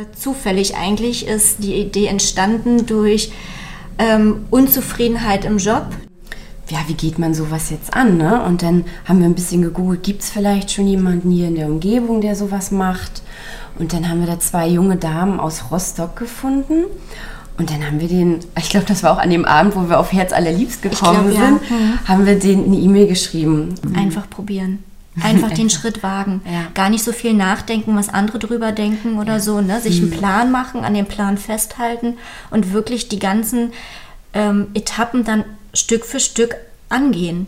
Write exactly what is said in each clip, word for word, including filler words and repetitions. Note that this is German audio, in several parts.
äh, zufällig eigentlich ist die Idee entstanden durch ähm, Unzufriedenheit im Job. Ja, wie geht man sowas jetzt an, ne? Und dann haben wir ein bisschen gegoogelt, gibt es vielleicht schon jemanden hier in der Umgebung, der sowas macht? Und dann haben wir da zwei junge Damen aus Rostock gefunden. Und dann haben wir den, ich glaube, das war auch an dem Abend, wo wir auf Herzallerliebst gekommen glaub, sind, ja. mhm. haben wir denen eine E-Mail geschrieben. Einfach mhm. probieren. Einfach den Schritt wagen. Ja. Gar nicht so viel nachdenken, was andere drüber denken oder ja. so. Ne? Sich mhm. einen Plan machen, an dem Plan festhalten und wirklich die ganzen ähm, Etappen dann Stück für Stück angehen.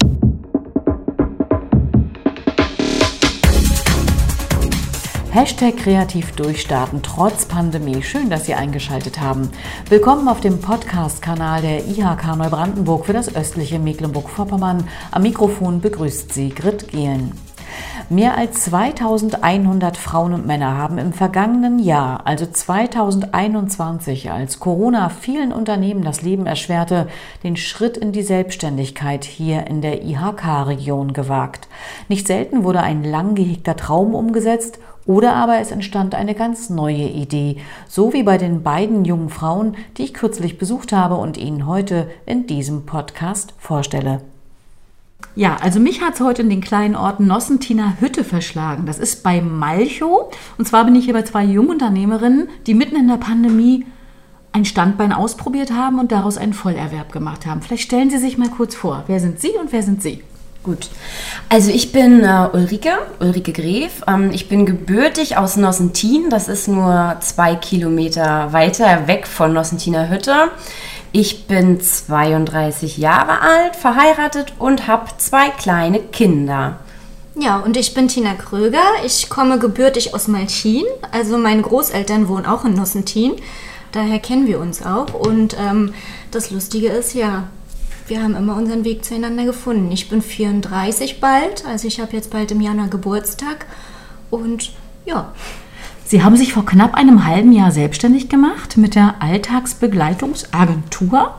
Hashtag Kreativ Durchstarten trotz Pandemie. Schön, dass Sie eingeschaltet haben. Willkommen auf dem Podcast-Kanal der I H K Neubrandenburg für das östliche Mecklenburg-Vorpommern. Am Mikrofon begrüßt Sie Grit Gehlen. Mehr als zweitausendeinhundert Frauen und Männer haben im vergangenen Jahr, also zweitausendeinundzwanzig, als Corona vielen Unternehmen das Leben erschwerte, den Schritt in die Selbstständigkeit hier in der I H K-Region gewagt. Nicht selten wurde ein lang gehegter Traum umgesetzt oder aber es entstand eine ganz neue Idee, so wie bei den beiden jungen Frauen, die ich kürzlich besucht habe und Ihnen heute in diesem Podcast vorstelle. Ja, also mich hat es heute in den kleinen Ort Nossentiner Hütte verschlagen. Das ist bei Malchow. Und zwar bin ich hier bei zwei Jungunternehmerinnen, die mitten in der Pandemie ein Standbein ausprobiert haben und daraus einen Vollerwerb gemacht haben. Vielleicht stellen Sie sich mal kurz vor. Wer sind Sie und wer sind Sie? Gut. Also ich bin äh, Ulrike, Ulrike Gräf. Ähm, ich bin gebürtig aus Nossentin. Das ist nur zwei Kilometer weiter weg von Nossentiner Hütte. Ich bin zweiunddreißig Jahre alt, verheiratet und habe zwei kleine Kinder. Ja, und ich bin Tina Kröger. Ich komme gebürtig aus Malchin. Also meine Großeltern wohnen auch in Nossentin. Daher kennen wir uns auch. Und ähm, das Lustige ist, ja, wir haben immer unseren Weg zueinander gefunden. Ich bin vierunddreißig bald, also ich habe jetzt bald im Januar Geburtstag. Und ja... Sie haben sich vor knapp einem halben Jahr selbstständig gemacht mit der Alltagsbegleitungsagentur.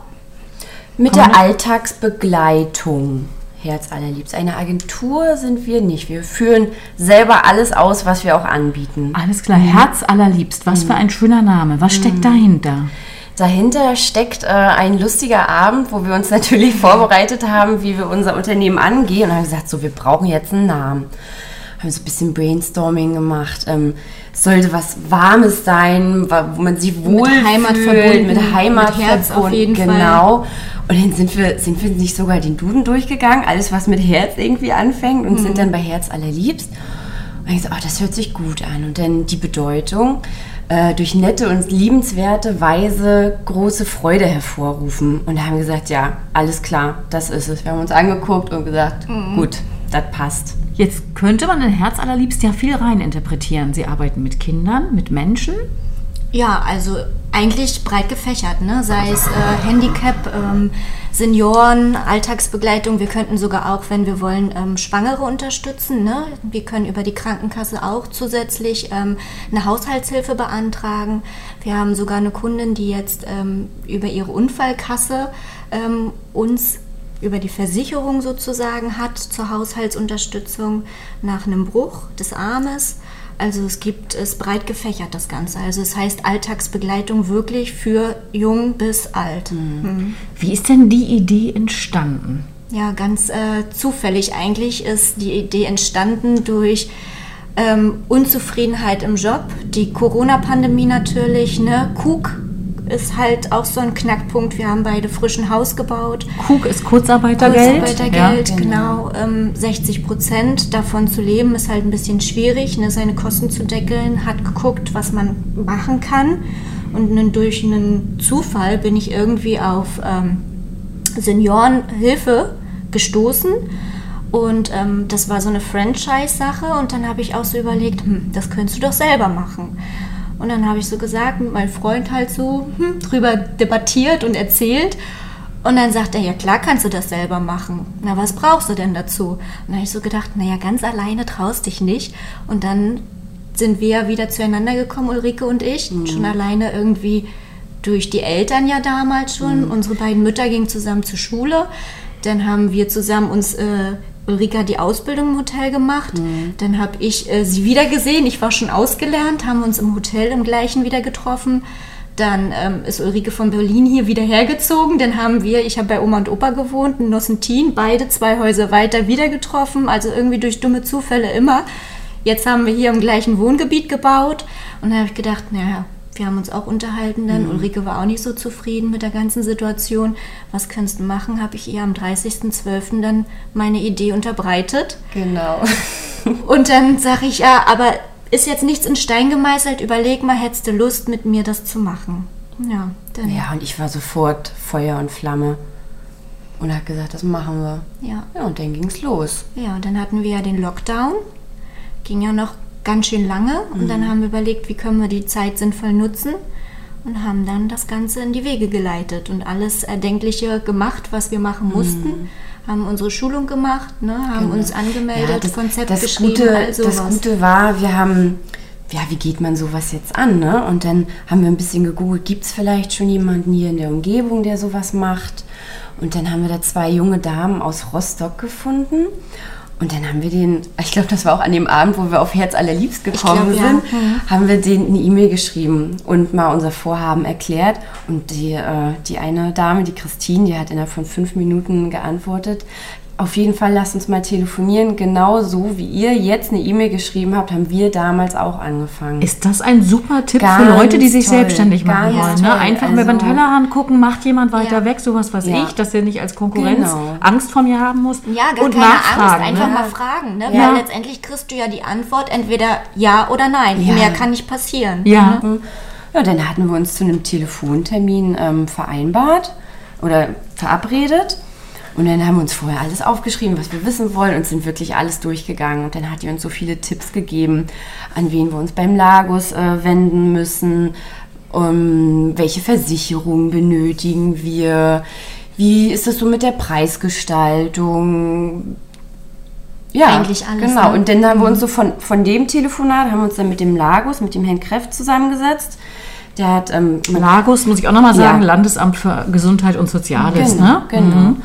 Mit der Alltagsbegleitung Herzallerliebst. Eine Agentur sind wir nicht. Wir führen selber alles aus, was wir auch anbieten. Alles klar. Mhm. Herzallerliebst. Was mhm. für ein schöner Name. Was steckt mhm. dahinter? Dahinter steckt äh, ein lustiger Abend, wo wir uns natürlich vorbereitet haben, wie wir unser Unternehmen angehen. Und haben gesagt, so, wir brauchen jetzt einen Namen. Haben so ein bisschen Brainstorming gemacht. Ähm, sollte was Warmes sein, wo man sich wohl mit Heimat fühlt, verbunden, mit Heimat mit Herz verbunden, auf jeden genau. Fall. Und dann sind wir, sind wir nicht sogar den Duden durchgegangen, alles was mit Herz irgendwie anfängt und mhm. sind dann bei Herzallerliebst. Und ich so, oh, das hört sich gut an. Und dann die Bedeutung, äh, durch nette und liebenswerte Weise große Freude hervorrufen. Und da haben wir gesagt, ja, alles klar, das ist es. Wir haben uns angeguckt und gesagt, mhm. gut, das passt. Jetzt könnte man in Herzallerliebst ja viel rein interpretieren. Sie arbeiten mit Kindern, mit Menschen? Ja, also eigentlich breit gefächert, ne? Sei es äh, Handicap, ähm, Senioren, Alltagsbegleitung. Wir könnten sogar auch, wenn wir wollen, ähm, Schwangere unterstützen, ne? Wir können über die Krankenkasse auch zusätzlich ähm, eine Haushaltshilfe beantragen. Wir haben sogar eine Kundin, die jetzt ähm, über ihre Unfallkasse ähm, uns über die Versicherung sozusagen hat zur Haushaltsunterstützung nach einem Bruch des Armes. Also es gibt es breit gefächert, das Ganze. Also es heißt Alltagsbegleitung wirklich für jung bis alt. Mhm. Wie ist denn die Idee entstanden? Ja, ganz äh, zufällig eigentlich ist die Idee entstanden durch ähm, Unzufriedenheit im Job, die Corona-Pandemie natürlich, ne, K U G. Ist halt auch so ein Knackpunkt. Wir haben beide frisch ein Haus gebaut. K U G ist Kurzarbeitergeld. Kurzarbeitergeld, ja, genau. genau ähm, sechzig Prozent davon zu leben ist halt ein bisschen schwierig, ne, seine Kosten zu deckeln. Hat geguckt, was man machen kann. Und durch einen Zufall bin ich irgendwie auf ähm, Seniorenhilfe gestoßen. Und ähm, das war so eine Franchise-Sache. Und dann habe ich auch so überlegt, hm, das könntest du doch selber machen. Und dann habe ich so gesagt, mit meinem Freund halt so hm, drüber debattiert und erzählt. Und dann sagt er, ja klar kannst du das selber machen. Na, was brauchst du denn dazu? Und dann habe ich so gedacht, naja, ganz alleine traust dich nicht. Und dann sind wir ja wieder zueinander gekommen, Ulrike und ich. Mhm. Schon alleine irgendwie durch die Eltern ja damals schon. Mhm. Unsere beiden Mütter gingen zusammen zur Schule. Dann haben wir zusammen uns äh, Ulrike hat die Ausbildung im Hotel gemacht, mhm. dann habe ich äh, sie wieder gesehen, ich war schon ausgelernt, haben uns im Hotel im gleichen wieder getroffen. Dann ähm, ist Ulrike von Berlin hier wieder hergezogen, dann haben wir, ich habe bei Oma und Opa gewohnt, in Nossentin, beide zwei Häuser weiter wieder getroffen, also irgendwie durch dumme Zufälle immer. Jetzt haben wir hier im gleichen Wohngebiet gebaut und da habe ich gedacht, naja, wir haben uns auch unterhalten dann. Mhm. Ulrike war auch nicht so zufrieden mit der ganzen Situation. Was kannst du machen? Habe ich ihr am dreißigsten zwölften dann meine Idee unterbreitet. Genau. Und dann sage ich, ja, aber ist jetzt nichts in Stein gemeißelt. Überleg mal, hättest du Lust, mit mir das zu machen? Ja, dann. Ja, und ich war sofort Feuer und Flamme und habe gesagt, das machen wir. Ja. Ja, und dann ging's los. Ja, und dann hatten wir ja den Lockdown. Ging ja noch ganz schön lange und mhm. dann haben wir überlegt, wie können wir die Zeit sinnvoll nutzen und haben dann das Ganze in die Wege geleitet und alles Erdenkliche gemacht, was wir machen mussten, mhm. haben unsere Schulung gemacht, ne, haben genau. uns angemeldet, ja, das, Konzept das geschrieben, Gute, all sowas. Das Gute war, wir haben, ja, wie geht man sowas jetzt an, ne? Und dann haben wir ein bisschen gegoogelt, gibt es vielleicht schon jemanden hier in der Umgebung, der sowas macht? Und dann haben wir da zwei junge Damen aus Rostock gefunden. Und dann haben wir den, ich glaube, das war auch an dem Abend, wo wir auf Herzallerliebst gekommen glaub, sind, ja. haben wir denen eine E-Mail geschrieben und mal unser Vorhaben erklärt. Und die, äh, die eine Dame, die Christine, die hat innerhalb von fünf Minuten geantwortet, auf jeden Fall lasst uns mal telefonieren. Genau so, wie ihr jetzt eine E-Mail geschrieben habt, haben wir damals auch angefangen. Ist das ein super Tipp ganz für Leute, die sich toll, selbstständig machen wollen? Ne? Einfach also, über den Tellerrand gucken, macht jemand weiter ja. weg, sowas weiß ja. ich, dass ihr nicht als Konkurrenz genau. Angst vor mir haben musst. Ja, gar und keine nachfragen, Angst, einfach ne? mal fragen. Ne? Ja. Weil letztendlich kriegst du ja die Antwort, entweder ja oder nein. Ja. Mehr kann nicht passieren. Ja. Mhm. Ja, dann hatten wir uns zu einem Telefontermin ähm, vereinbart oder verabredet. Und dann haben wir uns vorher alles aufgeschrieben, was wir wissen wollen und sind wirklich alles durchgegangen. Und dann hat die uns so viele Tipps gegeben, an wen wir uns beim LAGuS äh, wenden müssen, um, welche Versicherungen benötigen wir, wie ist das so mit der Preisgestaltung. Ja, eigentlich alles. Genau. Ne? Und dann haben wir uns so von, von dem Telefonat, haben wir uns dann mit dem LAGuS, mit dem Herrn Kräft zusammengesetzt. Der hat... Ähm, LAGuS, muss ich auch nochmal sagen, ja. Landesamt für Gesundheit und Soziales. Genau, ne? Genau. Mhm.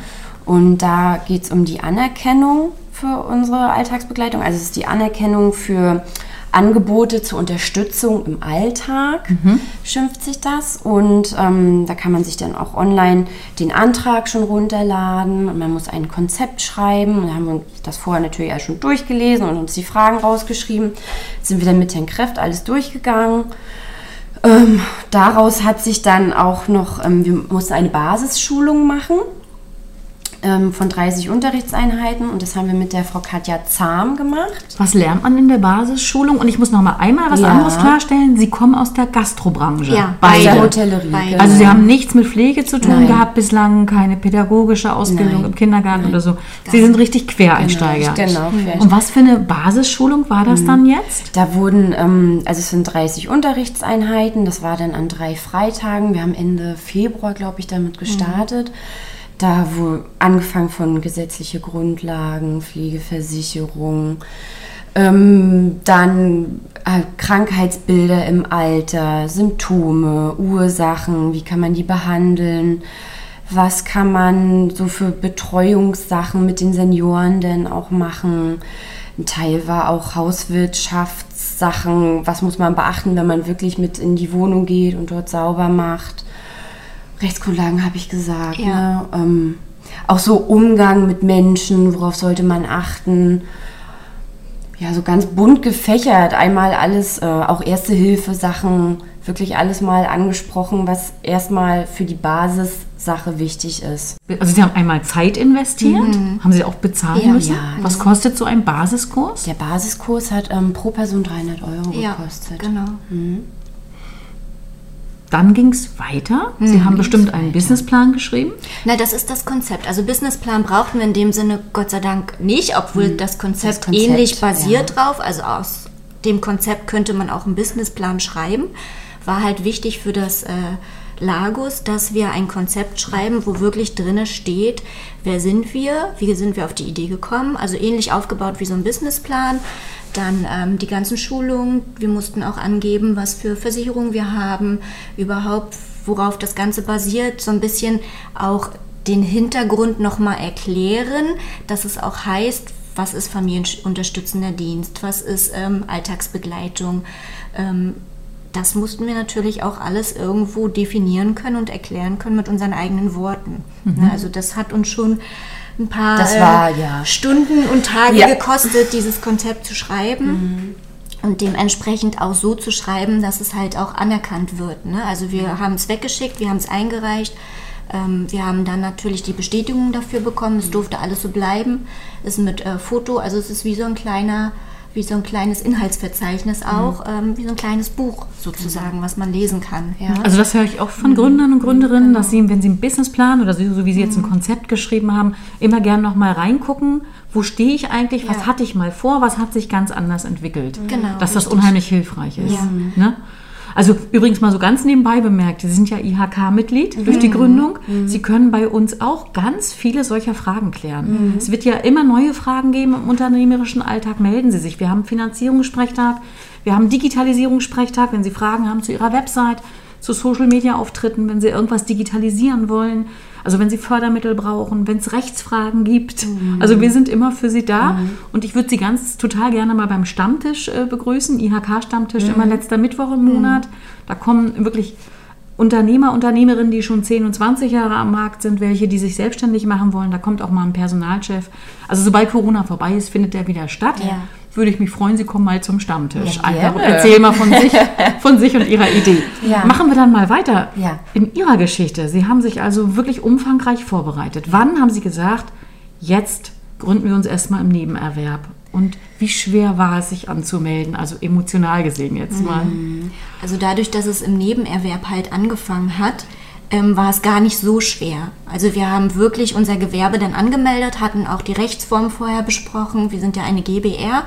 Und da geht es um die Anerkennung für unsere Alltagsbegleitung. Also es ist die Anerkennung für Angebote zur Unterstützung im Alltag, mhm. schimpft sich das. Und ähm, da kann man sich dann auch online den Antrag schon runterladen. Und man muss ein Konzept schreiben. Und da haben wir uns das vorher natürlich auch schon durchgelesen und uns die Fragen rausgeschrieben. Jetzt sind wir dann mit Herrn Kräft alles durchgegangen. Ähm, daraus hat sich dann auch noch, ähm, wir mussten eine Basisschulung machen von dreißig Unterrichtseinheiten und das haben wir mit der Frau Katja Zahm gemacht. Was lernt man in der Basisschulung? Und ich muss noch mal einmal was ja. anderes klarstellen. Sie kommen aus der Gastrobranche. Ja, beide. Aus der Hotellerie. Beide. Also Sie haben nichts mit Pflege zu tun Nein. gehabt bislang, keine pädagogische Ausbildung Nein. im Kindergarten Nein. oder so. Sie sind richtig Quereinsteiger. Genau. genau und was für eine Basisschulung war das mhm. dann jetzt? Da wurden, also es sind dreißig Unterrichtseinheiten, das war dann an drei Freitagen. Wir haben Ende Februar, glaube ich, damit gestartet. Mhm. Da wo angefangen von gesetzliche Grundlagen, Pflegeversicherung, ähm, dann äh, Krankheitsbilder im Alter, Symptome, Ursachen, wie kann man die behandeln, was kann man so für Betreuungssachen mit den Senioren denn auch machen. Ein Teil war auch Hauswirtschaftssachen, was muss man beachten, wenn man wirklich mit in die Wohnung geht und dort sauber macht. Rechtsgrundlagen habe ich gesagt, ja. ne? ähm, auch so Umgang mit Menschen, worauf sollte man achten, ja, so ganz bunt gefächert, einmal alles, äh, auch Erste-Hilfe-Sachen, wirklich alles mal angesprochen, was erstmal für die Basissache wichtig ist. Also Sie haben einmal Zeit investiert, mhm. haben Sie auch bezahlen ja, müssen? Ja. Was kostet so ein Basiskurs? Der Basiskurs hat ähm, pro Person dreihundert Euro ja, gekostet. Genau. Mhm. Dann ging es weiter. Sie mhm, haben bestimmt einen Businessplan geschrieben. Na, das ist das Konzept. Also Businessplan brauchten wir in dem Sinne Gott sei Dank nicht, obwohl mhm, das, Konzept das Konzept ähnlich basiert ja. drauf. Also aus dem Konzept könnte man auch einen Businessplan schreiben. War halt wichtig für das äh, LAGuS, dass wir ein Konzept schreiben, wo wirklich drinne steht, wer sind wir, wie sind wir auf die Idee gekommen. Also ähnlich aufgebaut wie so ein Businessplan. Dann ähm, die ganzen Schulungen, wir mussten auch angeben, was für Versicherungen wir haben, überhaupt, worauf das Ganze basiert, so ein bisschen auch den Hintergrund nochmal erklären, dass es auch heißt, was ist familienunterstützender Dienst, was ist ähm, Alltagsbegleitung. Ähm, das mussten wir natürlich auch alles irgendwo definieren können und erklären können mit unseren eigenen Worten. Mhm. Also das hat uns schon ein paar das war, äh, ja. Stunden und Tage ja. gekostet, dieses Konzept zu schreiben. Mhm. Und dementsprechend auch so zu schreiben, dass es halt auch anerkannt wird. Ne? Also wir haben es weggeschickt, wir haben es eingereicht. Ähm, wir haben dann natürlich die Bestätigung dafür bekommen, es durfte alles so bleiben. Es ist mit äh, Foto, also es ist wie so ein kleiner, wie so ein kleines Inhaltsverzeichnis auch, mhm. ähm, wie so ein kleines Buch sozusagen, mhm. was man lesen kann. Ja? Also das höre ich auch von Gründern und Gründerinnen, genau. dass sie, wenn sie einen Businessplan oder so, so wie sie jetzt mhm. ein Konzept geschrieben haben, immer gerne nochmal reingucken, wo stehe ich eigentlich, was ja. hatte ich mal vor, was hat sich ganz anders entwickelt. Genau, dass das richtig. Unheimlich hilfreich ist. Ja. Ne? Also übrigens mal so ganz nebenbei bemerkt, Sie sind ja I H K-Mitglied mhm. durch die Gründung. Mhm. Sie können bei uns auch ganz viele solcher Fragen klären. Mhm. Es wird ja immer neue Fragen geben im unternehmerischen Alltag. Melden Sie sich. Wir haben Finanzierungssprechtag, wir haben Digitalisierungssprechtag. Wenn Sie Fragen haben zu Ihrer Website, zu Social-Media-Auftritten, wenn Sie irgendwas digitalisieren wollen, also wenn Sie Fördermittel brauchen, wenn es Rechtsfragen gibt. Mhm. Also wir sind immer für Sie da. Mhm. Und ich würde Sie ganz total gerne mal beim Stammtisch äh, begrüßen. I H K-Stammtisch, mhm. immer letzter Mittwoch im Monat. Mhm. Da kommen wirklich Unternehmer, Unternehmerinnen, die schon zehn und zwanzig Jahre am Markt sind, welche, die sich selbstständig machen wollen. Da kommt auch mal ein Personalchef. Also sobald Corona vorbei ist, findet der wieder statt. Ja. Würde ich mich freuen, Sie kommen mal zum Stammtisch. Ja, erzähl mal von sich, von sich und Ihrer Idee. Ja. Machen wir dann mal weiter ja. in Ihrer Geschichte. Sie haben sich also wirklich umfangreich vorbereitet. Wann haben Sie gesagt, jetzt gründen wir uns erstmal im Nebenerwerb? Und wie schwer war es, sich anzumelden, also emotional gesehen jetzt mal? Also dadurch, dass es im Nebenerwerb halt angefangen hat, Ähm, war es gar nicht so schwer. Also wir haben wirklich unser Gewerbe dann angemeldet, hatten auch die Rechtsform vorher besprochen. Wir sind ja eine G b R.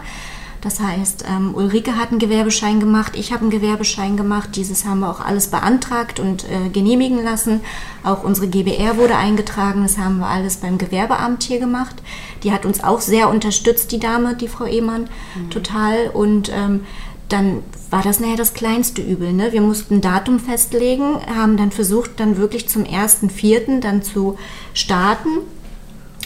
Das heißt, ähm, Ulrike hat einen Gewerbeschein gemacht, ich habe einen Gewerbeschein gemacht. Dieses haben wir auch alles beantragt und äh, genehmigen lassen. Auch unsere G b R wurde eingetragen. Das haben wir alles beim Gewerbeamt hier gemacht. Die hat uns auch sehr unterstützt, die Dame, die Frau Ehmann, mhm. total. Und ähm, dann war das nachher das kleinste Übel. Ne? Wir mussten ein Datum festlegen, haben dann versucht, dann wirklich zum ersten vierten dann zu starten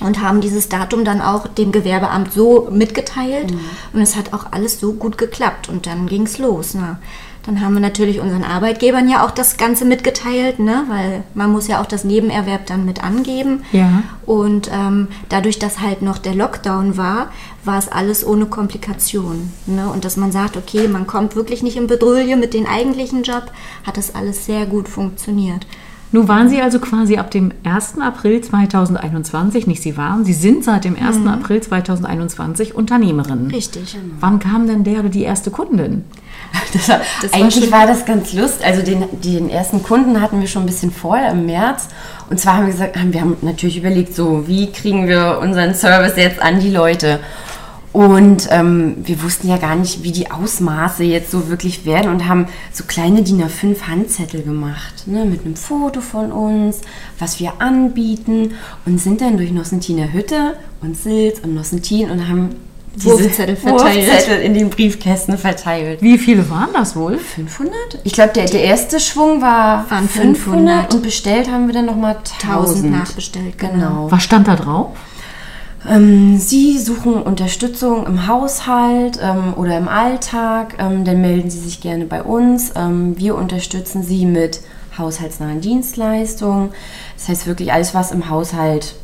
und haben dieses Datum dann auch dem Gewerbeamt so mitgeteilt. Mhm. Und es hat auch alles so gut geklappt und dann ging es los. Ne? Dann haben wir natürlich unseren Arbeitgebern ja auch das Ganze mitgeteilt, ne? Weil man muss ja auch das Nebenerwerb dann mit angeben. Ja. Und ähm, dadurch, dass halt noch der Lockdown war, war es alles ohne Komplikationen. Ne? Und dass man sagt, okay, man kommt wirklich nicht in Bedrulle mit dem eigentlichen Job, hat das alles sehr gut funktioniert. Nun waren Sie also quasi ab dem ersten April zweitausendeinundzwanzig, nicht Sie waren, Sie sind seit dem ersten Mhm. April zweitausendeinundzwanzig Unternehmerin. Richtig. Genau. Wann kam denn der oder die erste Kundin? Das war, das eigentlich war, war das ganz lustig. Also den, den ersten Kunden hatten wir schon ein bisschen vorher im März. Und zwar haben wir gesagt, haben, wir haben natürlich überlegt, so wie kriegen wir unseren Service jetzt an die Leute? Und ähm, wir wussten ja gar nicht, wie die Ausmaße jetzt so wirklich werden und haben so kleine D I N A fünf Handzettel gemacht, ne, mit einem Foto von uns, was wir anbieten und sind dann durch Nossentiner Hütte und Silz und Nossentin und haben diese Wurfzettel verteilt. Wurfzettel in den Briefkästen verteilt. Wie viele waren das wohl? fünfhundert? Ich glaube, der, der erste Schwung war waren fünfhundert und bestellt haben wir dann nochmal tausend nachbestellt. Genau. genau. Was stand da drauf? Sie suchen Unterstützung im Haushalt ähm, oder im Alltag, ähm, dann melden Sie sich gerne bei uns. Ähm, wir unterstützen Sie mit haushaltsnahen Dienstleistungen. Das heißt wirklich alles, was im Haushalt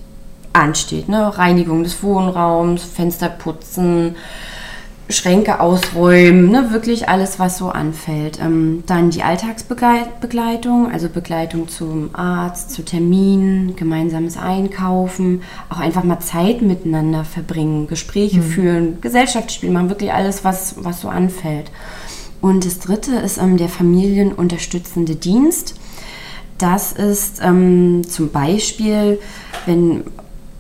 ansteht. Ne? Reinigung des Wohnraums, Fenster putzen, Schränke ausräumen, ne? Wirklich alles, was so anfällt. Ähm, dann die Alltagsbegleitung, also Begleitung zum Arzt, zu Terminen, gemeinsames Einkaufen, auch einfach mal Zeit miteinander verbringen, Gespräche mhm. führen, Gesellschaftsspiel machen, wirklich alles, was, was so anfällt. Und das dritte ist ähm, der familienunterstützende Dienst. Das ist ähm, zum Beispiel, wenn,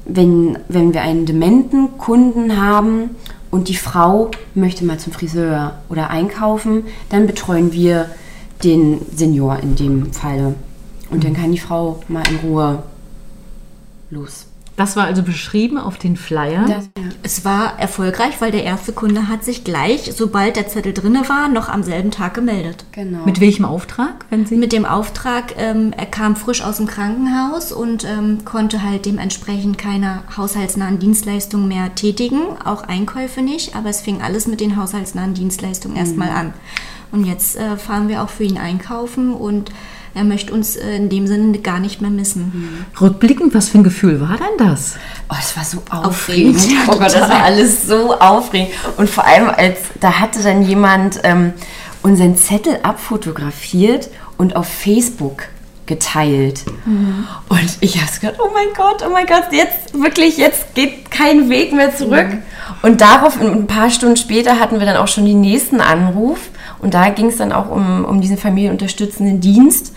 wenn, wenn wir einen dementen Kunden haben, und die Frau möchte mal zum Friseur oder einkaufen, dann betreuen wir den Senior in dem Falle. Und dann kann die Frau mal in Ruhe los. Das war also beschrieben auf den Flyern? Das, ja. Es war erfolgreich, weil der erste Kunde hat sich gleich, sobald der Zettel drin war, noch am selben Tag gemeldet. Genau. Mit welchem Auftrag? Wenn Sie Mit dem Auftrag, ähm, er kam frisch aus dem Krankenhaus und ähm, konnte halt dementsprechend keine haushaltsnahen Dienstleistungen mehr tätigen, auch Einkäufe nicht, aber es fing alles mit den haushaltsnahen Dienstleistungen mhm. erstmal an. Und jetzt äh, fahren wir auch für ihn einkaufen und er möchte uns in dem Sinne gar nicht mehr missen. Mhm. Rückblickend, was für ein Gefühl war denn das? Oh, das war so aufregend. aufregend. Oh Gott, das war alles so aufregend. Und vor allem, als da hatte dann jemand ähm, unseren Zettel abfotografiert und auf Facebook geteilt. Mhm. Und ich habe gedacht, oh mein Gott, oh mein Gott, jetzt wirklich, jetzt geht kein Weg mehr zurück. Mhm. Und darauf, ein paar Stunden später, hatten wir dann auch schon den nächsten Anruf. Und da ging es dann auch um, um diesen familienunterstützenden Dienst.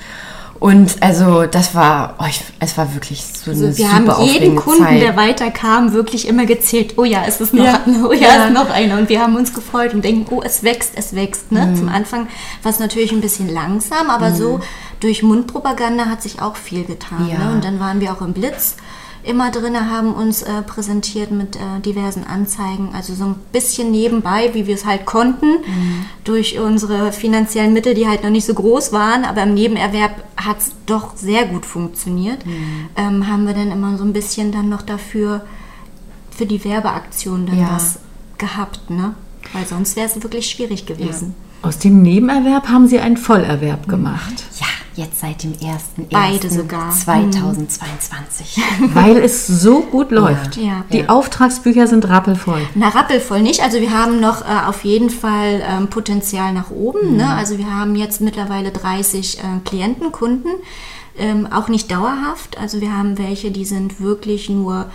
Und also das war, oh, ich, es war wirklich so eine also wir super aufregende Zeit. Wir haben jeden Kunden, Zeit. der weiterkam, wirklich immer gezählt, oh ja, es ist noch, ja. oh ja, ja. ist noch einer. Und wir haben uns gefreut und denken, oh, es wächst, es wächst. Ne? Mhm. Zum Anfang war es natürlich ein bisschen langsam, aber mhm. so durch Mundpropaganda hat sich auch viel getan. Ja. Ne? Und dann waren wir auch im Blitz immer drin, haben uns äh, präsentiert mit äh, diversen Anzeigen, also so ein bisschen nebenbei, wie wir es halt konnten, mhm. durch unsere finanziellen Mittel, die halt noch nicht so groß waren, aber im Nebenerwerb hat es doch sehr gut funktioniert, mhm. ähm, haben wir dann immer so ein bisschen dann noch dafür, für die Werbeaktion dann ja. was gehabt, ne? Weil sonst wäre es wirklich schwierig gewesen. Ja. Aus dem Nebenerwerb haben Sie einen Vollerwerb gemacht. Ja. Jetzt seit dem ersten Beide sogar. zweitausendzweiundzwanzig. Weil es so gut läuft. Ja, ja. Die ja. Auftragsbücher sind rappelvoll. Na, rappelvoll nicht. Also wir haben noch äh, auf jeden Fall ähm, Potenzial nach oben. Mhm. Ne? Also wir haben jetzt mittlerweile dreißig äh, Klienten, Kunden. Ähm, auch nicht dauerhaft. Also wir haben welche, die sind wirklich nur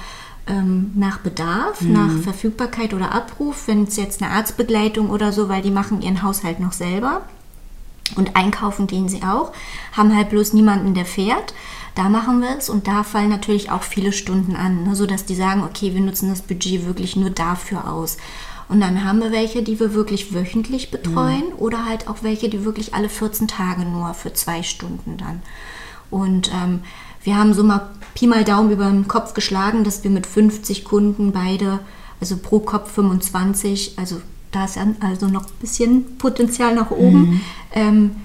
ähm, nach Bedarf, mhm. nach Verfügbarkeit oder Abruf. Wenn es jetzt eine Arztbegleitung oder so, weil die machen ihren Haushalt noch selber. Und einkaufen gehen sie auch, haben halt bloß niemanden, der fährt. Da machen wir es und da fallen natürlich auch viele Stunden an, ne, sodass die sagen, okay, wir nutzen das Budget wirklich nur dafür aus. Und dann haben wir welche, die wir wirklich wöchentlich betreuen mhm. oder halt auch welche, die wirklich alle vierzehn Tage nur für zwei Stunden dann. Und ähm, wir haben so mal Pi mal Daumen über den Kopf geschlagen, dass wir mit fünfzig Kunden beide, also pro Kopf fünfundzwanzig, also da ist also noch ein bisschen Potenzial nach oben, mhm. ähm,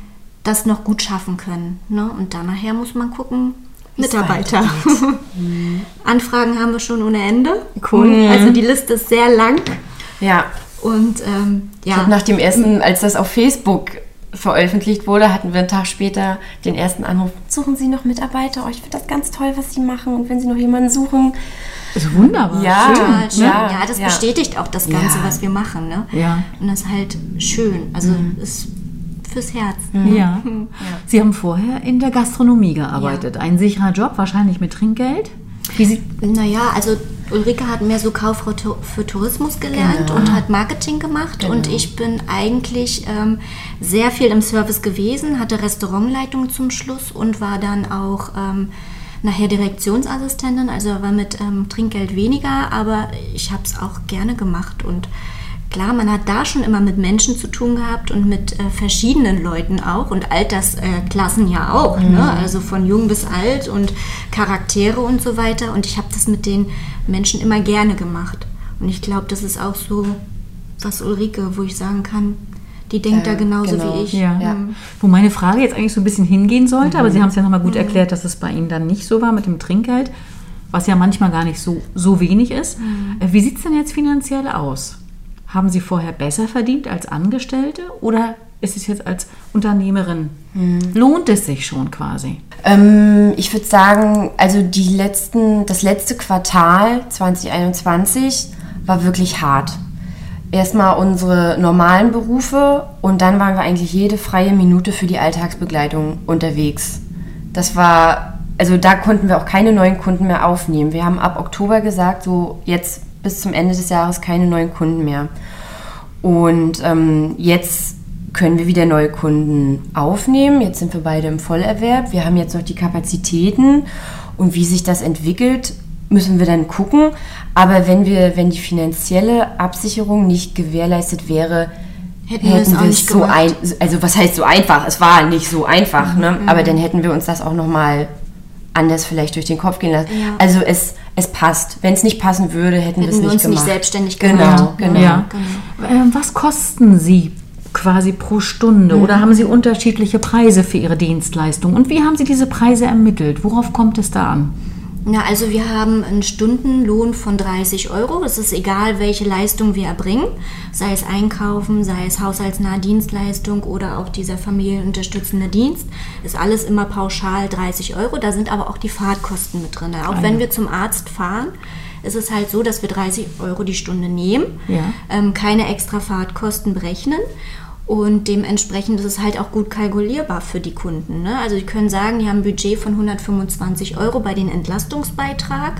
das noch gut schaffen können. Ne? Und dann nachher muss man gucken, Bis Mitarbeiter. Mhm. Anfragen haben wir schon ohne Ende. Cool. Mhm. Also die Liste ist sehr lang. Ja. Und ähm, ja. Ich glaube, nach dem ersten, als das auf Facebook veröffentlicht wurde, hatten wir einen Tag später den ersten Anruf. Suchen Sie noch Mitarbeiter? Oh, ich finde das ganz toll, was Sie machen. Und wenn Sie noch jemanden suchen... Das ist wunderbar. Ja, schön, ne? ja, ja das ja. bestätigt auch das Ganze, ja. was wir machen. Ne? Ja. Und das ist halt schön. Also mhm. ist fürs Herz. Ne? Ja. Ja. Sie haben vorher in der Gastronomie gearbeitet. Ja. Ein sicherer Job, wahrscheinlich mit Trinkgeld. Naja, also Ulrike hat mehr so Kauffrau für Tourismus gelernt genau. und hat Marketing gemacht genau. und ich bin eigentlich ähm, sehr viel im Service gewesen, hatte Restaurantleitung zum Schluss und war dann auch ähm, nachher Direktionsassistentin, also war mit ähm, Trinkgeld weniger, aber ich habe es auch gerne gemacht und klar, man hat da schon immer mit Menschen zu tun gehabt und mit äh, verschiedenen Leuten auch und Altersklassen äh, ja auch, mhm. ne? Also von jung bis alt und Charaktere und so weiter. Und ich habe das mit den Menschen immer gerne gemacht. Und ich glaube, das ist auch so, was Ulrike, wo ich sagen kann, die denkt äh, da genauso genau. wie ich. Ja. Ja. Wo meine Frage jetzt eigentlich so ein bisschen hingehen sollte, mhm. aber Sie haben es ja nochmal gut mhm. erklärt, dass es bei Ihnen dann nicht so war mit dem Trinkgeld, was ja manchmal gar nicht so, so wenig ist. Mhm. Wie sieht es denn jetzt finanziell aus? Haben Sie vorher besser verdient als Angestellte oder ist es jetzt als Unternehmerin? Hm. Lohnt es sich schon quasi? Ähm, ich würde sagen, also die letzten, das letzte Quartal zwanzig einundzwanzig war wirklich hart. Erstmal unsere normalen Berufe und dann waren wir eigentlich jede freie Minute für die Alltagsbegleitung unterwegs. Das war, also da konnten wir auch keine neuen Kunden mehr aufnehmen. Wir haben ab Oktober gesagt, so jetzt bis zum Ende des Jahres keine neuen Kunden mehr. Und ähm, jetzt können wir wieder neue Kunden aufnehmen. Jetzt sind wir beide im Vollerwerb. Wir haben jetzt noch die Kapazitäten und wie sich das entwickelt, müssen wir dann gucken. Aber wenn wir, wenn die finanzielle Absicherung nicht gewährleist wäre, hätten, hätten wir es auch nicht so ein, also was heißt so einfach? Es war nicht so einfach, mhm. ne? Aber dann hätten wir uns das auch noch mal anders vielleicht durch den Kopf gehen lassen. Ja. Also es, es passt. Wenn es nicht passen würde, hätten, hätten wir es nicht uns gemacht. Nicht selbstständig gemacht. Genau, genau. Ja. genau. Ähm, was kosten Sie quasi pro Stunde? Mhm. Oder haben Sie unterschiedliche Preise für Ihre Dienstleistung? Und wie haben Sie diese Preise ermittelt? Worauf kommt es da an? Na, also wir haben einen Stundenlohn von dreißig Euro. Es ist egal, welche Leistung wir erbringen, sei es Einkaufen, sei es haushaltsnahe Dienstleistung oder auch dieser familienunterstützende Dienst. Ist alles immer pauschal dreißig Euro. Da sind aber auch die Fahrtkosten mit drin. Auch wenn wir zum Arzt fahren, ist es halt so, dass wir dreißig Euro die Stunde nehmen, ja. ähm, keine extra Fahrtkosten berechnen. Und dementsprechend ist es halt auch gut kalkulierbar für die Kunden. Ne? Also die können sagen, die haben ein Budget von hundertfünfundzwanzig Euro bei den Entlastungsbeitrag.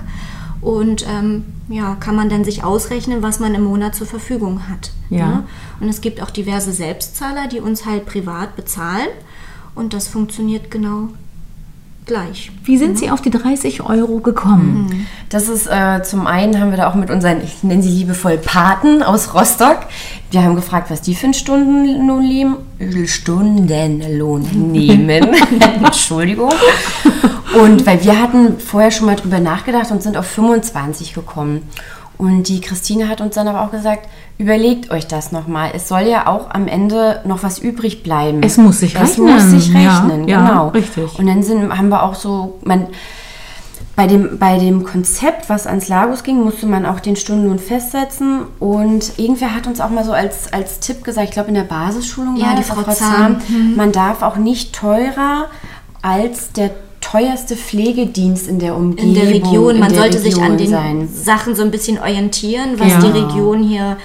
Und ähm, ja, kann man dann sich ausrechnen, was man im Monat zur Verfügung hat. Ja. Ne? Und es gibt auch diverse Selbstzahler, die uns halt privat bezahlen. Und das funktioniert genau gleich. Wie sind mhm. Sie auf die dreißig Euro gekommen? Mhm. Das ist äh, zum einen haben wir da auch mit unseren, ich nenne sie liebevoll Paten aus Rostock. Wir haben gefragt, was die für einen Stundenlohn nehmen. Stundenlohn nehmen. Entschuldigung. Und weil wir hatten vorher schon mal drüber nachgedacht und sind auf fünfundzwanzig gekommen. Und die Christine hat uns dann aber auch gesagt, überlegt euch das nochmal. Es soll ja auch am Ende noch was übrig bleiben. Es muss sich es rechnen. Es muss sich rechnen, ja, genau. Ja, richtig. Und dann sind, haben wir auch so, man, bei, dem, bei dem Konzept, was ans LAGuS ging, musste man auch den Stundenlohn festsetzen. Und irgendwer hat uns auch mal so als, als Tipp gesagt, ich glaube in der Basisschulung ja, war die Frau, Frau Zahm, hm. man darf auch nicht teurer als der teuerste Pflegedienst in der Umgebung. In der Region. Man sollte sich an den Sachen so ein bisschen orientieren, was die Region hier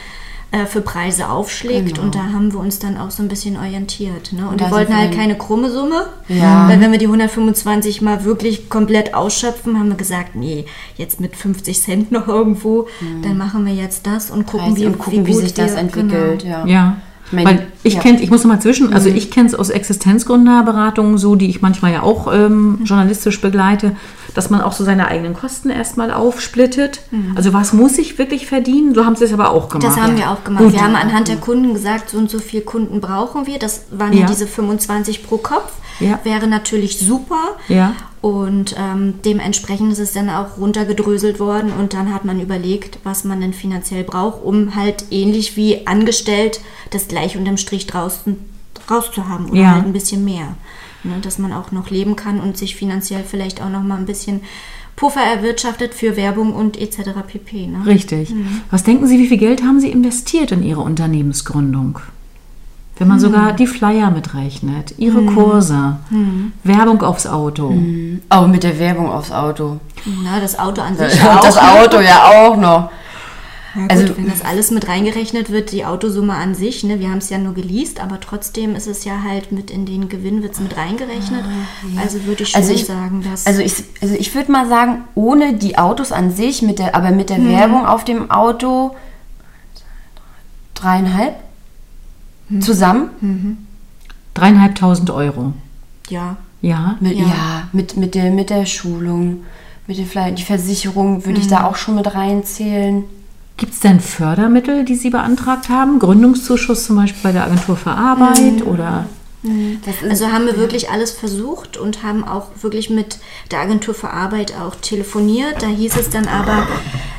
äh, für Preise aufschlägt. Genau. Und da haben wir uns dann auch so ein bisschen orientiert. Ne? Und, Und wir wollten halt keine krumme Summe. Ja. Weil wenn wir die hundertfünfundzwanzig mal wirklich komplett ausschöpfen, haben wir gesagt, nee, jetzt mit fünfzig Cent noch irgendwo, mhm. dann machen wir jetzt das und gucken, wie, und gucken wie, wie sich das entwickelt. Genau. Ja. ja. Mein, Weil ich ja. kenne, ich muss nochmal zwischen, also ich kenne es aus Existenzgründerberatungen so, die ich manchmal ja auch ähm, journalistisch begleite, dass man auch so seine eigenen Kosten erstmal aufsplittet. Mhm. Also was muss ich wirklich verdienen? So haben sie es aber auch gemacht. Das haben ja. wir auch gemacht. Gut. Wir haben anhand der Kunden gesagt, so und so viele Kunden brauchen wir. Das waren ja, ja diese fünfundzwanzig pro Kopf. Ja. Wäre natürlich super. Ja. Und ähm, dementsprechend ist es dann auch runtergedröselt worden. Und dann hat man überlegt, was man denn finanziell braucht, um halt ähnlich wie angestellt das gleich unterm Strich draußen rauszuhaben oder ja. halt ein bisschen mehr. Ne, dass man auch noch leben kann und sich finanziell vielleicht auch noch mal ein bisschen Puffer erwirtschaftet für Werbung und et cetera pp. Ne? Richtig. Mhm. Was denken Sie, wie viel Geld haben Sie investiert in Ihre Unternehmensgründung? Wenn man hm. sogar die Flyer mitrechnet, ihre hm. Kurse, hm. Werbung aufs Auto. Hm. Auch mit der Werbung aufs Auto. Na, das Auto an sich ja auch. Das Auto ja auch noch. Ja, gut, also wenn das alles mit reingerechnet wird, die Autosumme an sich, ne, wir haben es ja nur geleast, aber trotzdem ist es ja halt mit in den Gewinn wird es mit reingerechnet. Ja. Also würde ich schon also ich, sagen, dass... Also ich, also ich würde mal sagen, ohne die Autos an sich, mit der, aber mit der hm. Werbung auf dem Auto dreieinhalb. Zusammen? Mhm. Dreieinhalbtausend Euro. Ja. Ja? Mit, ja, ja mit, mit, der, mit der Schulung, mit den Fly- die Versicherung würde mhm. ich da auch schon mit reinzählen. Gibt es denn Fördermittel, die Sie beantragt haben? Gründungszuschuss zum Beispiel bei der Agentur für Arbeit mhm. oder... Das also haben wir wirklich alles versucht und haben auch wirklich mit der Agentur für Arbeit auch telefoniert. Da hieß es dann aber,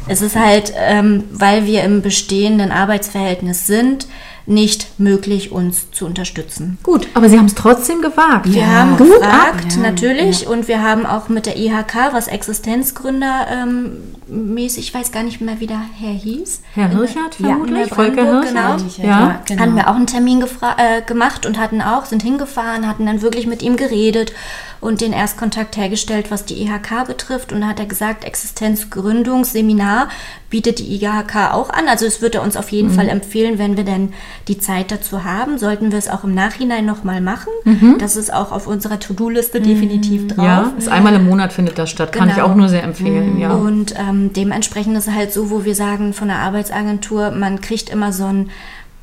es ist halt, ähm, weil wir im bestehenden Arbeitsverhältnis sind, nicht möglich, uns zu unterstützen. Gut, aber Sie haben es trotzdem gewagt. Wir ja. haben Gut gefragt, ab. natürlich. Ja. Und wir haben auch mit der I H K, was Existenzgründer ähm, mäßig, ich weiß gar nicht mehr, wie der Herr hieß. Herr Hirschert vermutlich, ja, Volker Hirschert. Genau. Ja. Ja, genau. Hatten wir auch einen Termin gefra- äh, gemacht und hatten auch, sind hingefahren, hatten dann wirklich mit ihm geredet und den Erstkontakt hergestellt, was die I H K betrifft. Und da hat er gesagt, Existenzgründungsseminar bietet die I H K auch an. Also es würde er uns auf jeden mhm. Fall empfehlen, wenn wir denn die Zeit dazu haben, sollten wir es auch im Nachhinein nochmal machen. Mhm. Das ist auch auf unserer To-Do-Liste mhm. definitiv drauf. Ja, ist einmal im Monat findet das statt. Genau. Kann ich auch nur sehr empfehlen. Mhm. Ja. Und ähm, dementsprechend ist es halt so, wo wir sagen, von der Arbeitsagentur, man kriegt immer so ein,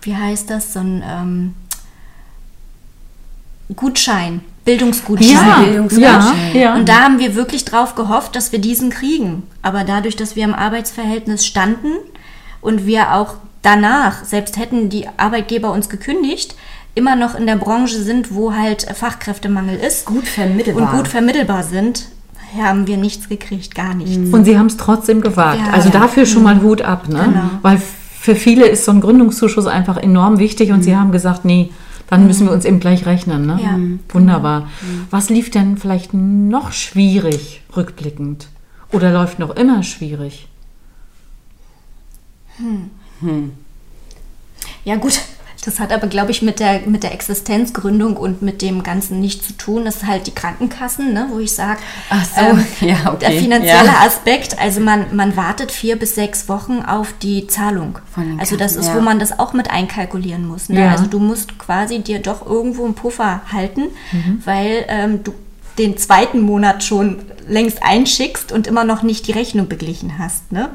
wie heißt das, so ein ähm, Gutschein, Bildungsgutschein. Ja, Bildungsgutschein. Ja, ja. Und da haben wir wirklich drauf gehofft, dass wir diesen kriegen. Aber dadurch, dass wir im Arbeitsverhältnis standen und wir auch danach, selbst hätten die Arbeitgeber uns gekündigt, immer noch in der Branche sind, wo halt Fachkräftemangel ist. Gut vermittelbar. Und gut vermittelbar sind, haben wir nichts gekriegt, gar nichts. Und Sie haben es trotzdem gewagt. Ja, also dafür schon mal Hut ab, ne? Genau. Weil für viele ist so ein Gründungszuschuss einfach enorm wichtig und mhm. Sie haben gesagt, nee, dann müssen wir uns eben gleich rechnen, ne? Ja. Wunderbar. Mhm. Was lief denn vielleicht noch schwierig rückblickend? Oder läuft noch immer schwierig? Hm. Hm. Ja gut, das hat aber, glaube ich, mit der, mit der Existenzgründung und mit dem Ganzen nichts zu tun. Das ist halt die Krankenkassen, ne, wo ich sage, so, ähm, ja, okay. Der finanzielle ja. Aspekt, also man, man wartet vier bis sechs Wochen auf die Zahlung. Also das ist, ja. wo man das auch mit einkalkulieren muss. Ne? Ja. Also du musst quasi dir doch irgendwo einen Puffer halten, mhm. weil ähm, du den zweiten Monat schon längst einschickst und immer noch nicht die Rechnung beglichen hast, ne?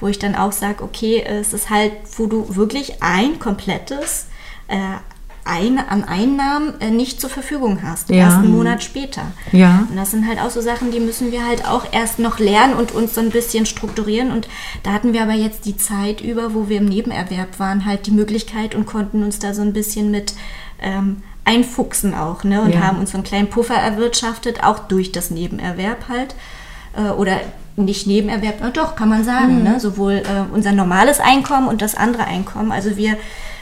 Wo ich dann auch sage, okay, es ist halt, wo du wirklich ein komplettes äh, ein, an Einnahmen äh, nicht zur Verfügung hast, ja. erst einen Monat später. Ja. Und das sind halt auch so Sachen, die müssen wir halt auch erst noch lernen und uns so ein bisschen strukturieren. Und da hatten wir aber jetzt die Zeit über, wo wir im Nebenerwerb waren, halt die Möglichkeit und konnten uns da so ein bisschen mit ähm, einfuchsen auch, ne? Und ja. haben uns so einen kleinen Puffer erwirtschaftet, auch durch das Nebenerwerb halt. Äh, oder nicht Nebenerwerb, na doch, kann man sagen, mhm. ne? Sowohl äh, unser normales Einkommen und das andere Einkommen. Also wir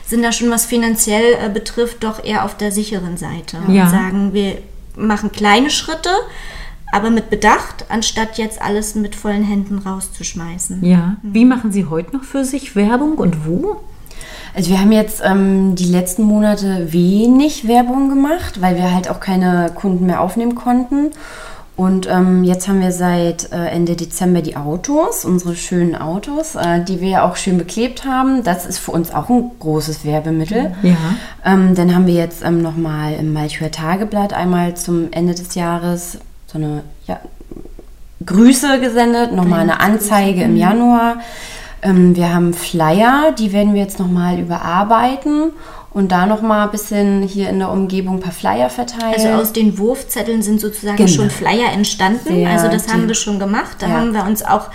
sind da schon, was finanziell äh, betrifft, doch eher auf der sicheren Seite. Ja. Und sagen, wir machen kleine Schritte, aber mit Bedacht, anstatt jetzt alles mit vollen Händen rauszuschmeißen. Ja. Mhm. Wie machen Sie heute noch für sich Werbung und wo? Also wir haben jetzt ähm, die letzten Monate wenig Werbung gemacht, weil wir halt auch keine Kunden mehr aufnehmen konnten. Und ähm, jetzt haben wir seit äh, Ende Dezember die Autos, unsere schönen Autos, äh, die wir ja auch schön beklebt haben. Das ist für uns auch ein großes Werbemittel. Ja. Ähm, dann haben wir jetzt ähm, nochmal im Malchower Tageblatt einmal zum Ende des Jahres so eine ja, Grüße gesendet, nochmal eine Anzeige im Januar. Ähm, wir haben Flyer, die werden wir jetzt nochmal überarbeiten. Und da nochmal ein bisschen hier in der Umgebung ein paar Flyer verteilen. Also aus den Wurfzetteln sind sozusagen genau. schon Flyer entstanden. Sehr also das haben wir schon gemacht. Da ja. haben wir uns auch,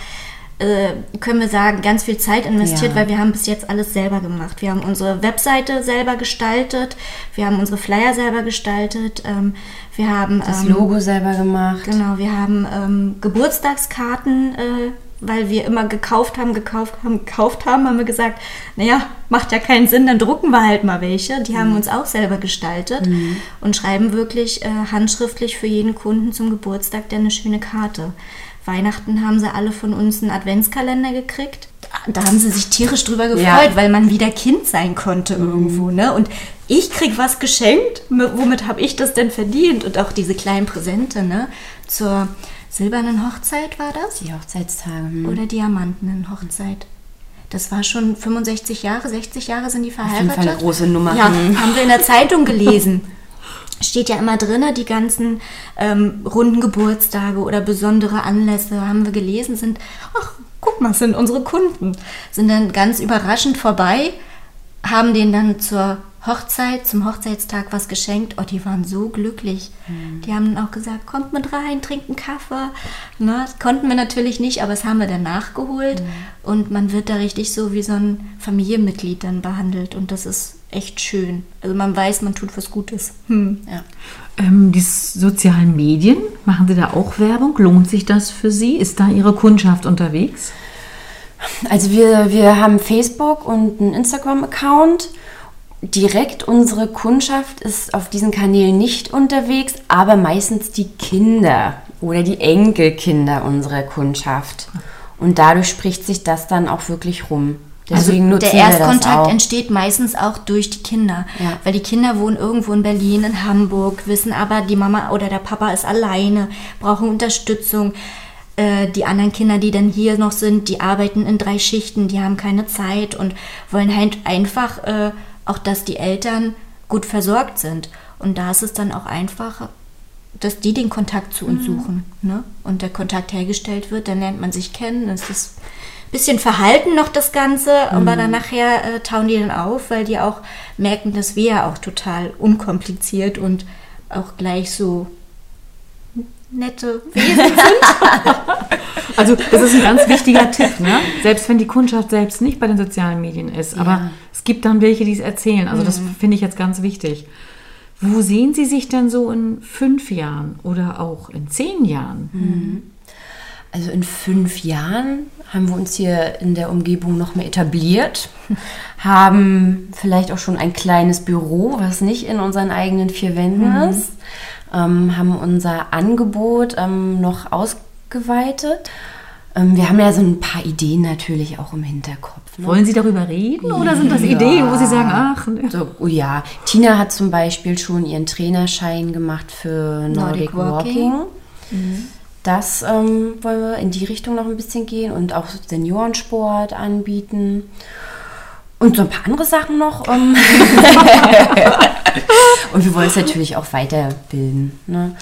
äh, können wir sagen, ganz viel Zeit investiert, ja. weil wir haben bis jetzt alles selber gemacht. Wir haben unsere Webseite selber gestaltet. Wir haben unsere Flyer selber gestaltet. Ähm, wir haben das ähm, Logo selber gemacht. Genau, wir haben ähm, Geburtstagskarten äh, weil wir immer gekauft haben, gekauft haben, gekauft haben, haben wir gesagt, naja, macht ja keinen Sinn, dann drucken wir halt mal welche. Die haben mhm. uns auch selber gestaltet mhm. und schreiben wirklich äh, handschriftlich für jeden Kunden zum Geburtstag der eine schöne Karte. Weihnachten haben sie alle von uns einen Adventskalender gekriegt. Da haben sie sich tierisch drüber gefreut, ja. weil man wieder Kind sein konnte mhm. irgendwo, ne? Und ich krieg was geschenkt, womit habe ich das denn verdient? Und auch diese kleinen Präsente, ne? Zur silbernen Hochzeit war das? Die Hochzeitstage. Hm. Oder diamantenen Hochzeit. Das war schon fünfundsechzig Jahre, sechzig Jahre sind die verheiratet. Auf jeden Fall eine große Nummer. Ja, haben wir in der Zeitung gelesen. Steht ja immer drin, die ganzen ähm, runden Geburtstage oder besondere Anlässe, haben wir gelesen, sind, ach, guck mal, sind unsere Kunden. Sind dann ganz überraschend vorbei, haben denen dann zur Hochzeit, zum Hochzeitstag was geschenkt. Oh, die waren so glücklich. Mhm. Die haben dann auch gesagt, kommt mit rein, trinkt einen Kaffee. Ne? Das konnten wir natürlich nicht, aber das haben wir dann nachgeholt. Mhm. Und man wird da richtig so wie so ein Familienmitglied dann behandelt. Und das ist echt schön. Also man weiß, man tut was Gutes. Hm. Ja. Ähm, die sozialen Medien, machen Sie da auch Werbung? Lohnt sich das für Sie? Ist da Ihre Kundschaft unterwegs? Also wir, wir haben Facebook und einen Instagram-Account. Direkt unsere Kundschaft ist auf diesen Kanälen nicht unterwegs, aber meistens die Kinder oder die Enkelkinder unserer Kundschaft. Und dadurch spricht sich das dann auch wirklich rum. Deswegen also der Erstkontakt entsteht meistens auch durch die Kinder, ja. weil die Kinder wohnen irgendwo in Berlin, in Hamburg, wissen aber, die Mama oder der Papa ist alleine, brauchen Unterstützung. Die anderen Kinder, die dann hier noch sind, die arbeiten in drei Schichten, die haben keine Zeit und wollen halt einfach äh, auch, dass die Eltern gut versorgt sind. Und da ist es dann auch einfacher, dass die den Kontakt zu uns suchen. Ne? Und der Kontakt hergestellt wird, dann lernt man sich kennen. Es ist ein bisschen verhalten noch das Ganze, mhm. aber dann nachher äh, tauen die dann auf, weil die auch merken, dass wir ja auch total unkompliziert und auch gleich so nette Wesen sind. Also das ist ein ganz wichtiger Tipp, ne? Selbst wenn die Kundschaft selbst nicht bei den sozialen Medien ist, aber ja. es gibt dann welche, die es erzählen. Also das finde ich jetzt ganz wichtig. Wo sehen Sie sich denn so in fünf Jahren oder auch in zehn Jahren? Mhm. Also in fünf Jahren haben wir uns hier in der Umgebung noch mehr etabliert, haben vielleicht auch schon ein kleines Büro, was nicht in unseren eigenen vier Wänden mhm. ist, ähm, haben unser Angebot ähm, noch ausgeweitet. Ähm, wir haben ja so ein paar Ideen natürlich auch im Hinterkopf. Ne? Wollen Sie darüber reden oder sind das ja. Ideen, wo Sie sagen, ach... Ne. So, oh ja, Tina hat zum Beispiel schon ihren Trainerschein gemacht für Nordic, Nordic Walking. Walking. Mhm. Das ähm, wollen wir in die Richtung noch ein bisschen gehen und auch Seniorensport anbieten und so ein paar andere Sachen noch. Ähm. Und wir wollen es natürlich auch weiterbilden. Ne?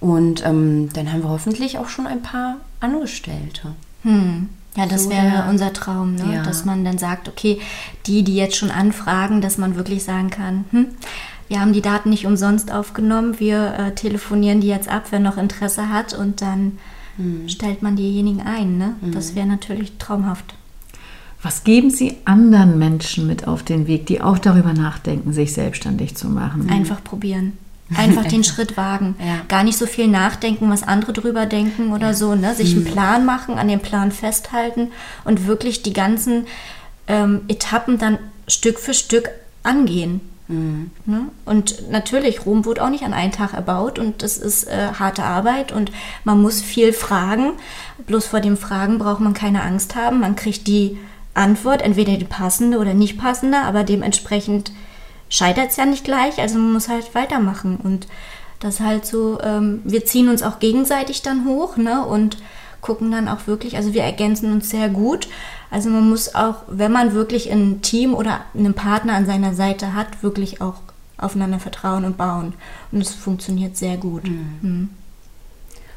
Und ähm, dann haben wir hoffentlich auch schon ein paar Angestellte. Hm. Ja, das so, wäre ja. unser Traum, ne? Ja. Dass man dann sagt, okay, die, die jetzt schon anfragen, dass man wirklich sagen kann, hm, wir haben die Daten nicht umsonst aufgenommen, wir äh, telefonieren die jetzt ab, wer noch Interesse hat und dann hm. stellt man diejenigen ein. Ne? Hm. Das wäre natürlich traumhaft. Was geben Sie anderen Menschen mit auf den Weg, die auch darüber nachdenken, sich selbstständig zu machen? Einfach probieren. Einfach den Schritt wagen. Ja. Gar nicht so viel nachdenken, was andere drüber denken oder ja. so. Ne? Sich hm. einen Plan machen, an dem Plan festhalten und wirklich die ganzen ähm, Etappen dann Stück für Stück angehen. Mhm. Ne? Und natürlich, Rom wurde auch nicht an einem Tag erbaut und das ist äh, harte Arbeit und man muss viel fragen. Bloß vor dem Fragen braucht man keine Angst haben. Man kriegt die Antwort, entweder die passende oder nicht passende, aber dementsprechend scheitert es ja nicht gleich. Also man muss halt weitermachen und das halt so, ähm, wir ziehen uns auch gegenseitig dann hoch, ne? Und gucken dann auch wirklich, also wir ergänzen uns sehr gut. Also man muss auch, wenn man wirklich ein Team oder einen Partner an seiner Seite hat, wirklich auch aufeinander vertrauen und bauen. Und es funktioniert sehr gut. Mhm. Mhm.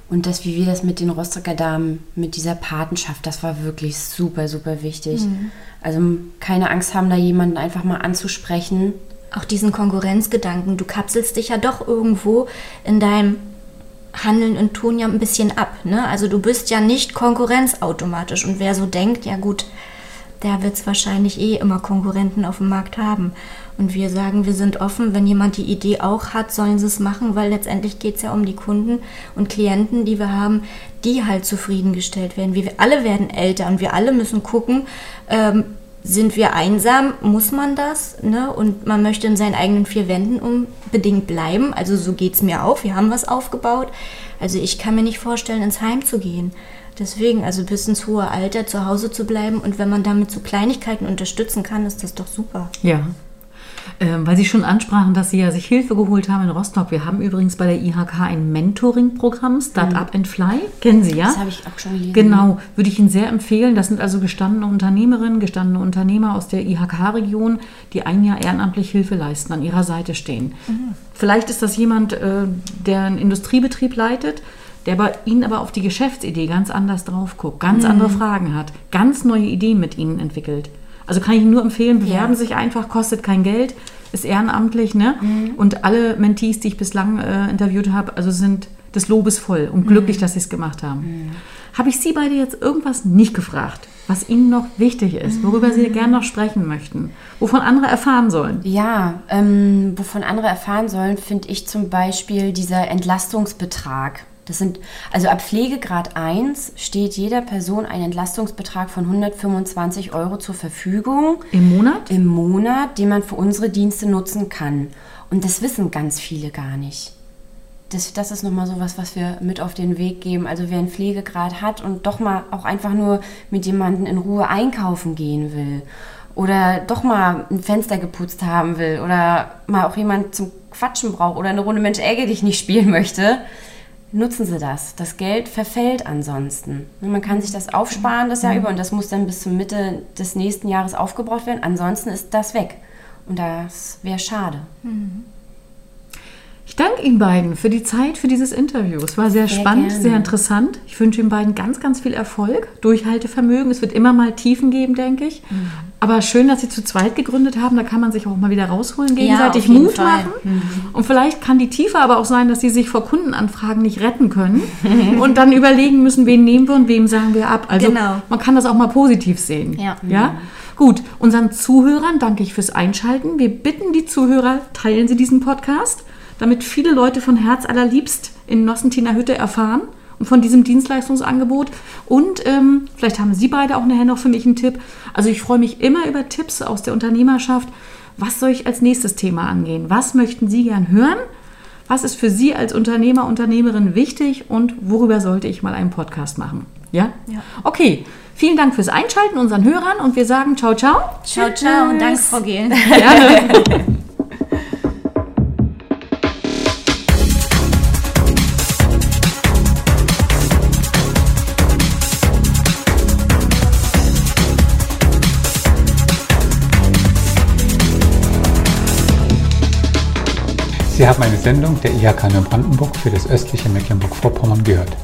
Und das, wie wir das mit den Rostocker Damen, mit dieser Patenschaft, das war wirklich super, super wichtig. Mhm. Also keine Angst haben, da jemanden einfach mal anzusprechen. Auch diesen Konkurrenzgedanken. Du kapselst dich ja doch irgendwo in deinem Handeln und Tun ja ein bisschen ab. Ne? Also du bist ja nicht Konkurrenz automatisch. Und wer so denkt, ja gut, der wird es wahrscheinlich eh immer Konkurrenten auf dem Markt haben. Und wir sagen, wir sind offen, wenn jemand die Idee auch hat, sollen sie es machen, weil letztendlich geht es ja um die Kunden und Klienten, die wir haben, die halt zufriedengestellt werden. Wir alle werden älter und wir alle müssen gucken, ähm, sind wir einsam, muss man das? Ne? Und man möchte in seinen eigenen vier Wänden unbedingt bleiben. Also so geht es mir auch. Wir haben was aufgebaut. Also ich kann mir nicht vorstellen, ins Heim zu gehen. Deswegen, also bis ins hohe Alter zu Hause zu bleiben. Und wenn man damit so Kleinigkeiten unterstützen kann, ist das doch super. Ja, ähm, weil Sie schon ansprachen, dass Sie ja sich Hilfe geholt haben in Rostock. Wir haben übrigens bei der I H K ein Mentoring-Programm, Start-up and Fly. Kennen Sie ja? Das habe ich auch schon gelesen. Genau, würde ich Ihnen sehr empfehlen. Das sind also gestandene Unternehmerinnen, gestandene Unternehmer aus der I H K-Region, die ein Jahr ehrenamtlich Hilfe leisten, an ihrer Seite stehen. Mhm. Vielleicht ist das jemand, äh, der einen Industriebetrieb leitet, der bei Ihnen aber auf die Geschäftsidee ganz anders drauf guckt, ganz mhm. andere Fragen hat, ganz neue Ideen mit Ihnen entwickelt. Also kann ich nur empfehlen, bewerben ja. sich einfach, kostet kein Geld, ist ehrenamtlich, ne? Mhm. Und alle Mentees, die ich bislang äh, interviewt habe, also sind des Lobes voll und glücklich, mhm. dass sie es gemacht haben. Mhm. Habe ich Sie beide jetzt irgendwas nicht gefragt, was Ihnen noch wichtig ist, worüber mhm. Sie gerne noch sprechen möchten, wovon andere erfahren sollen? Ja, ähm, wovon andere erfahren sollen, finde ich zum Beispiel dieser Entlastungsbetrag. Das sind, also ab Pflegegrad eins steht jeder Person ein Entlastungsbetrag von hundertfünfundzwanzig Euro zur Verfügung. Im Monat? Im Monat, den man für unsere Dienste nutzen kann. Und das wissen ganz viele gar nicht. Das, das ist nochmal so was, was wir mit auf den Weg geben. Also wer einen Pflegegrad hat und doch mal auch einfach nur mit jemandem in Ruhe einkaufen gehen will oder doch mal ein Fenster geputzt haben will oder mal auch jemand zum Quatschen braucht oder eine Runde Mensch ärgere dich nicht spielen möchte, nutzen Sie das. Das Geld verfällt ansonsten. Man kann sich das aufsparen das Jahr mhm. über und das muss dann bis zur Mitte des nächsten Jahres aufgebraucht werden. Ansonsten ist das weg. Und das wäre schade. Mhm. Ich danke Ihnen beiden für die Zeit, für dieses Interview. Es war sehr, sehr spannend, gerne. Sehr interessant. Ich wünsche Ihnen beiden ganz, ganz viel Erfolg, Durchhaltevermögen. Es wird immer mal Tiefen geben, denke ich. Mhm. Aber schön, dass Sie zu zweit gegründet haben. Da kann man sich auch mal wieder rausholen, gegenseitig ja, Mut Fall. Machen. Mhm. Und vielleicht kann die Tiefe aber auch sein, dass Sie sich vor Kundenanfragen nicht retten können und dann überlegen müssen, wen nehmen wir und wem sagen wir ab. Also genau. Man kann das auch mal positiv sehen. Ja. Ja? Gut, unseren Zuhörern danke ich fürs Einschalten. Wir bitten die Zuhörer, teilen Sie diesen Podcast. damit viele Leute von Herzallerliebst in Nossentiner Hütte erfahren und von diesem Dienstleistungsangebot. Und ähm, vielleicht haben Sie beide auch nachher noch für mich einen Tipp. Also ich freue mich immer über Tipps aus der Unternehmerschaft. Was soll ich als nächstes Thema angehen? Was möchten Sie gern hören? Was ist für Sie als Unternehmer, Unternehmerin wichtig und worüber sollte ich mal einen Podcast machen? Ja? Ja. Okay, vielen Dank fürs Einschalten unseren Hörern und wir sagen ciao, ciao. Ciao, ciao und danke, Frau Gehlen. Gerne. Sie haben eine Sendung der I H K Neubrandenburg für das östliche Mecklenburg-Vorpommern gehört.